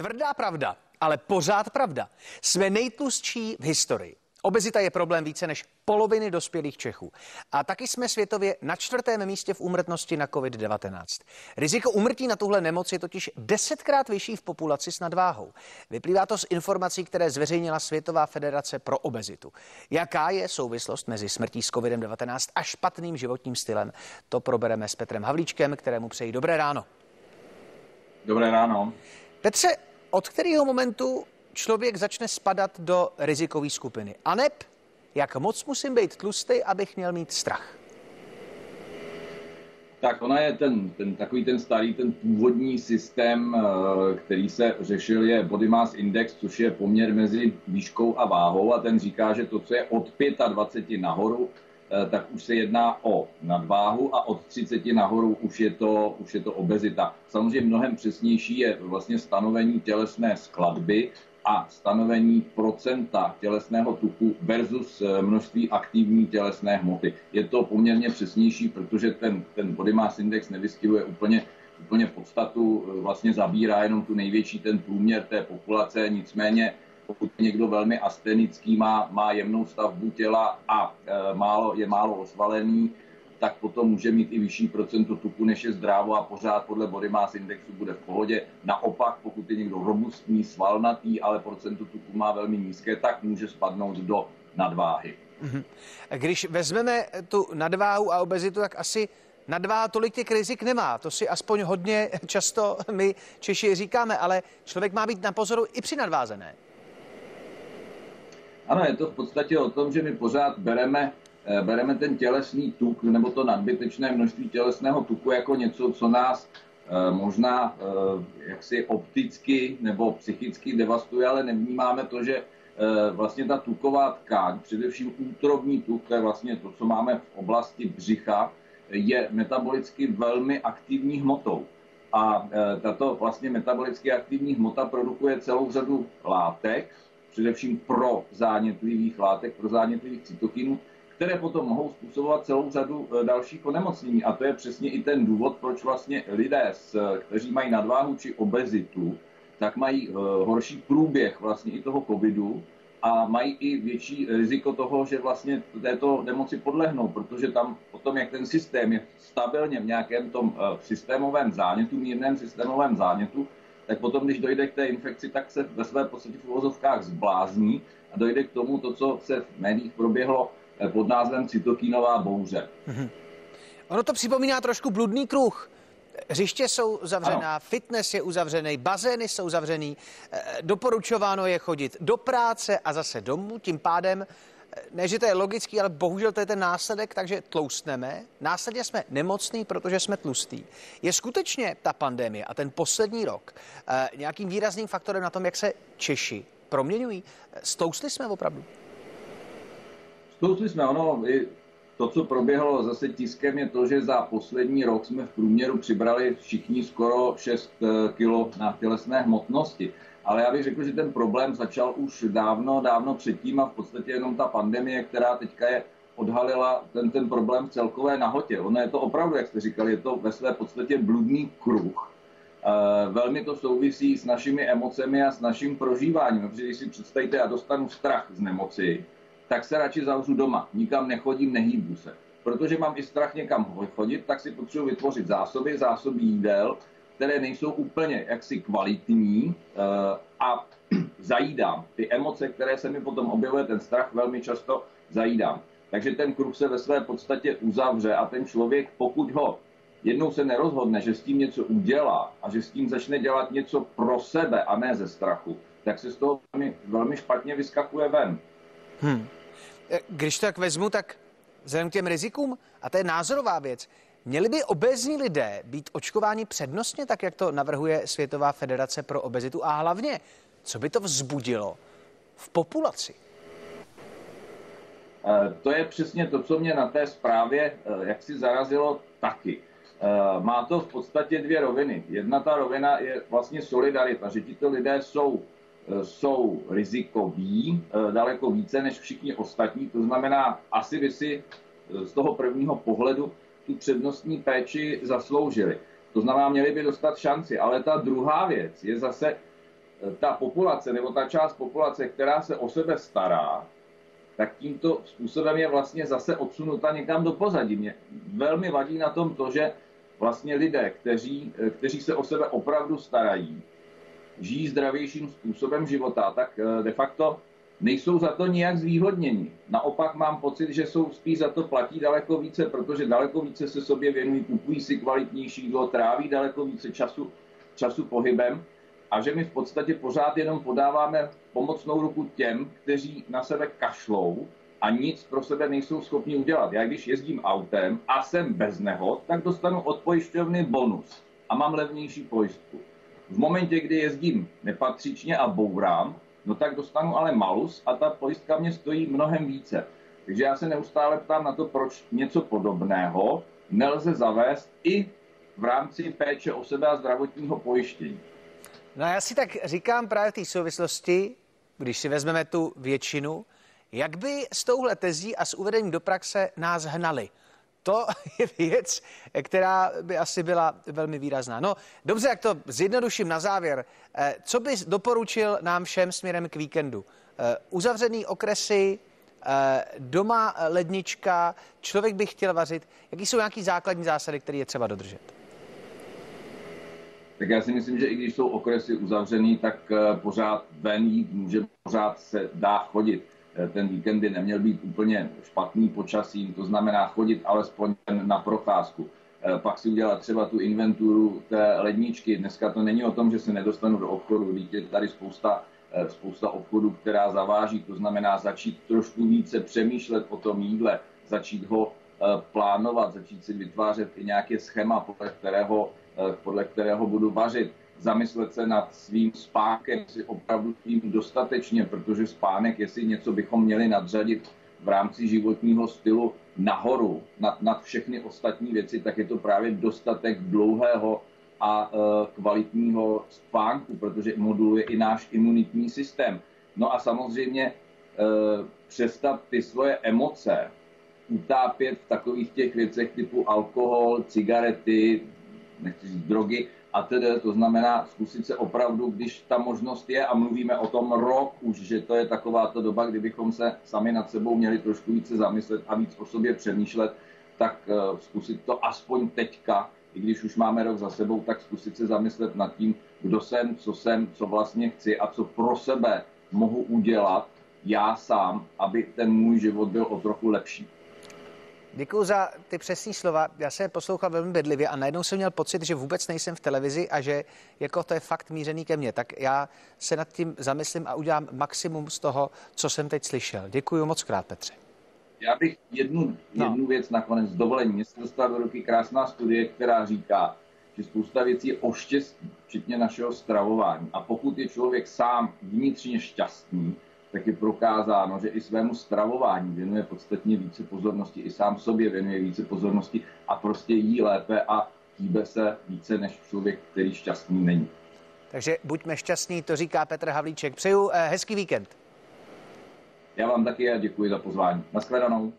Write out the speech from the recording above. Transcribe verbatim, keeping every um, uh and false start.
Tvrdá pravda, ale pořád pravda. Jsme nejtlustší v historii. Obezita je problém více než poloviny dospělých Čechů. A taky jsme světově na čtvrtém místě v úmrtnosti na covid devatenáct. Riziko úmrtí na tuhle nemoc je totiž desetkrát vyšší v populaci s nadváhou. Vyplývá to z informací, které zveřejnila Světová federace pro obezitu. Jaká je souvislost mezi smrtí s covidem devatenáct a špatným životním stylem? To probereme s Petrem Havlíčkem, kterému přeji dobré ráno. Dobré ráno. Petře, od kterého momentu člověk začne spadat do rizikové skupiny? A neb, jak moc musím být tlustý, abych měl mít strach? Tak ona je ten, ten takový ten starý, ten původní systém, který se řešil, je Body Mass Index, což je poměr mezi výškou a váhou. A ten říká, že to, co je od dvaceti pěti nahoru, tak už se jedná o nadváhu a od třiceti nahoru už je to, už je to obezita. Samozřejmě mnohem přesnější je vlastně stanovení tělesné skladby a stanovení procenta tělesného tuku versus množství aktivní tělesné hmoty. Je to poměrně přesnější, protože ten, ten Body Mass Index nevystihuje úplně, úplně podstatu, vlastně zabírá jenom tu největší, ten průměr té populace, nicméně pokud někdo velmi astenický má, má jemnou stavbu těla a e, málo, je málo osvalený, tak potom může mít i vyšší procento tuku, než je zdrávo a pořád podle Body Mass Indexu bude v pohodě. Naopak, pokud je někdo robustní, svalnatý, ale procento tuku má velmi nízké, tak může spadnout do nadváhy. Když vezmeme tu nadváhu a obezitu, tak asi nadváha tolik těch rizik nemá. To si aspoň hodně často my Češi říkáme, ale člověk má být na pozoru i při nadvázené. Ano, je to v podstatě o tom, že my pořád bereme, bereme ten tělesný tuk nebo to nadbytečné množství tělesného tuku jako něco, co nás možná jaksi opticky nebo psychicky devastuje, ale nevnímáme to, že vlastně ta tuková tkáň, především útrobní tuk, to je vlastně to, co máme v oblasti břicha, je metabolicky velmi aktivní hmotou. A tato vlastně metabolicky aktivní hmota produkuje celou řadu látek, především pro zánětlivých látek, pro zánětlivých cytokinů, které potom mohou způsobovat celou řadu dalších onemocnění. A to je přesně i ten důvod, proč vlastně lidé, kteří mají nadváhu či obezitu, tak mají horší průběh vlastně i toho covidu a mají i větší riziko toho, že vlastně této nemoci podlehnou, protože tam potom, jak ten systém je stabilně v nějakém tom systémovém zánětu, mírném systémovém zánětu, tak potom, když dojde k té infekci, tak se ve své podstatě v uvozovkách zblázní a dojde k tomu, to, co se v médiích proběhlo pod názvem cytokinová bouře. Ono to připomíná trošku bludný kruh. Hřiště jsou zavřená, ano. Fitness je uzavřený, bazény jsou zavřený, doporučováno je chodit do práce a zase domů, tím pádem, ne, že to je logický, ale bohužel to je ten následek, takže tloustneme. Následně jsme nemocní, protože jsme tlustí. Je skutečně ta pandemie a ten poslední rok eh, nějakým výrazným faktorem na tom, jak se Češi proměňují? Stloustli jsme opravdu? Stloustli jsme, ono. I to, co proběhlo zase tiskem, je to, že za poslední rok jsme v průměru přibrali všichni skoro šest kilo na tělesné hmotnosti. Ale já bych řekl, že ten problém začal už dávno, dávno předtím a v podstatě jenom ta pandemie, která teďka je odhalila ten, ten problém v celkové nahotě. Ono je to opravdu, jak jste říkali, je to ve své podstatě bludný kruh. E, velmi to souvisí s našimi emocemi a s naším prožíváním. Protože když si představíte, já dostanu strach z nemoci, tak se radši zavřu doma. Nikam nechodím, nehýbu se. Protože mám i strach někam chodit, tak si potřebuji vytvořit zásoby, zásoby jídel, které nejsou úplně jaksi kvalitní a zajídám. Ty emoce, které se mi potom objevuje, ten strach velmi často zajídám. Takže ten kruh se ve své podstatě uzavře a ten člověk, pokud ho jednou se nerozhodne, že s tím něco udělá a že s tím začne dělat něco pro sebe a ne ze strachu, tak se z toho velmi, velmi špatně vyskakuje ven. Hmm. Když to tak vezmu, tak vzhledem k těm rizikům, a to je názorová věc, měli by obézní lidé být očkováni přednostně, tak jak to navrhuje Světová federace pro obezitu? A hlavně, co by to vzbudilo v populaci? To je přesně to, co mě na té zprávě jaksi zarazilo taky. Má to v podstatě dvě roviny. Jedna ta rovina je vlastně solidarita, že tito lidé jsou, jsou rizikoví daleko více než všichni ostatní. To znamená, asi by si z toho prvního pohledu tu přednostní péči zasloužili. To znamená, měli by dostat šanci. Ale ta druhá věc je zase ta populace nebo ta část populace, která se o sebe stará, tak tímto způsobem je vlastně zase odsunuta někam do pozadí. Mě velmi vadí na tom to, že vlastně lidé, kteří, kteří se o sebe opravdu starají, žijí zdravějším způsobem života, tak de facto nejsou za to nijak zvýhodněni. Naopak mám pocit, že jsou spíš za to platí daleko více, protože daleko více se sobě věnují, kupují si kvalitnější jídlo, tráví daleko více času, času pohybem a že my v podstatě pořád jenom podáváme pomocnou ruku těm, kteří na sebe kašlou a nic pro sebe nejsou schopni udělat. Já když jezdím autem a jsem bez nehod, tak dostanu od pojišťovny bonus a mám levnější pojistku. V momentě, kdy jezdím nepatřičně a bourám, no tak dostanu ale malus a ta pojistka mě stojí mnohem více. Takže já se neustále ptám na to, proč něco podobného nelze zavést i v rámci péče o sebe a zdravotního pojištění. No a já si tak říkám právě v té souvislosti, když si vezmeme tu většinu, jak by s touhle tezí a s uvedením do praxe nás hnali. To je věc, která by asi byla velmi výrazná. No, dobře, jak to zjednoduším na závěr. Co bys doporučil nám všem směrem k víkendu? Uzavřený okresy, doma lednička, člověk by chtěl vařit. Jaký jsou nějaký základní zásady, které je třeba dodržet? Tak já si myslím, že i když jsou okresy uzavřený, tak pořád ven jít může, pořád se dá chodit. Ten víkend by neměl být úplně špatný počasí, to znamená chodit alespoň na procházku. Pak si udělat třeba tu inventuru té ledničky. Dneska to není o tom, že se nedostanu do obchodu. Víte, tady spousta, spousta obchodů, která zaváží, to znamená začít trošku více přemýšlet o tom jídle, začít ho plánovat, začít si vytvářet i nějaké schéma, podle kterého, podle kterého budu vařit. Zamyslet se nad svým spánkem, si opravdu tím dostatečně, protože spánek, jestli něco bychom měli nadřadit v rámci životního stylu nahoru, nad, nad všechny ostatní věci, tak je to právě dostatek dlouhého a e, kvalitního spánku, protože moduluje i náš imunitní systém. No a samozřejmě e, přestat ty svoje emoce utápět v takových těch věcech typu alkohol, cigarety, nechci říct drogy, a tedy to znamená zkusit se opravdu, když ta možnost je a mluvíme o tom rok už, že to je takováto doba, kdybychom se sami nad sebou měli trošku více zamyslet a víc o sobě přemýšlet, tak zkusit to aspoň teďka, i když už máme rok za sebou, tak zkusit se zamyslet nad tím, kdo jsem, co jsem, co vlastně chci a co pro sebe mohu udělat já sám, aby ten můj život byl o trochu lepší. Děkuju za ty přesný slova. Já jsem poslouchal velmi bedlivě a najednou jsem měl pocit, že vůbec nejsem v televizi a že jako to je fakt mířený ke mně. Tak já se nad tím zamyslím a udělám maximum z toho, co jsem teď slyšel. Děkuju moc krát, Petře. Já bych jednu, jednu no. věc nakonec dovolení. Mně se dostala do ruky krásná studie, která říká, že spousta věcí je o štěstí, včetně našeho stravování. A pokud je člověk sám vnitřně šťastný, tak je prokázáno, že i svému stravování věnuje podstatně více pozornosti, i sám sobě věnuje více pozornosti a prostě jí lépe a hýbe se více než člověk, který šťastný není. Takže buďme šťastní, to říká Petr Havlíček. Přeju hezký víkend. Já vám taky a děkuji za pozvání. Naschledanou.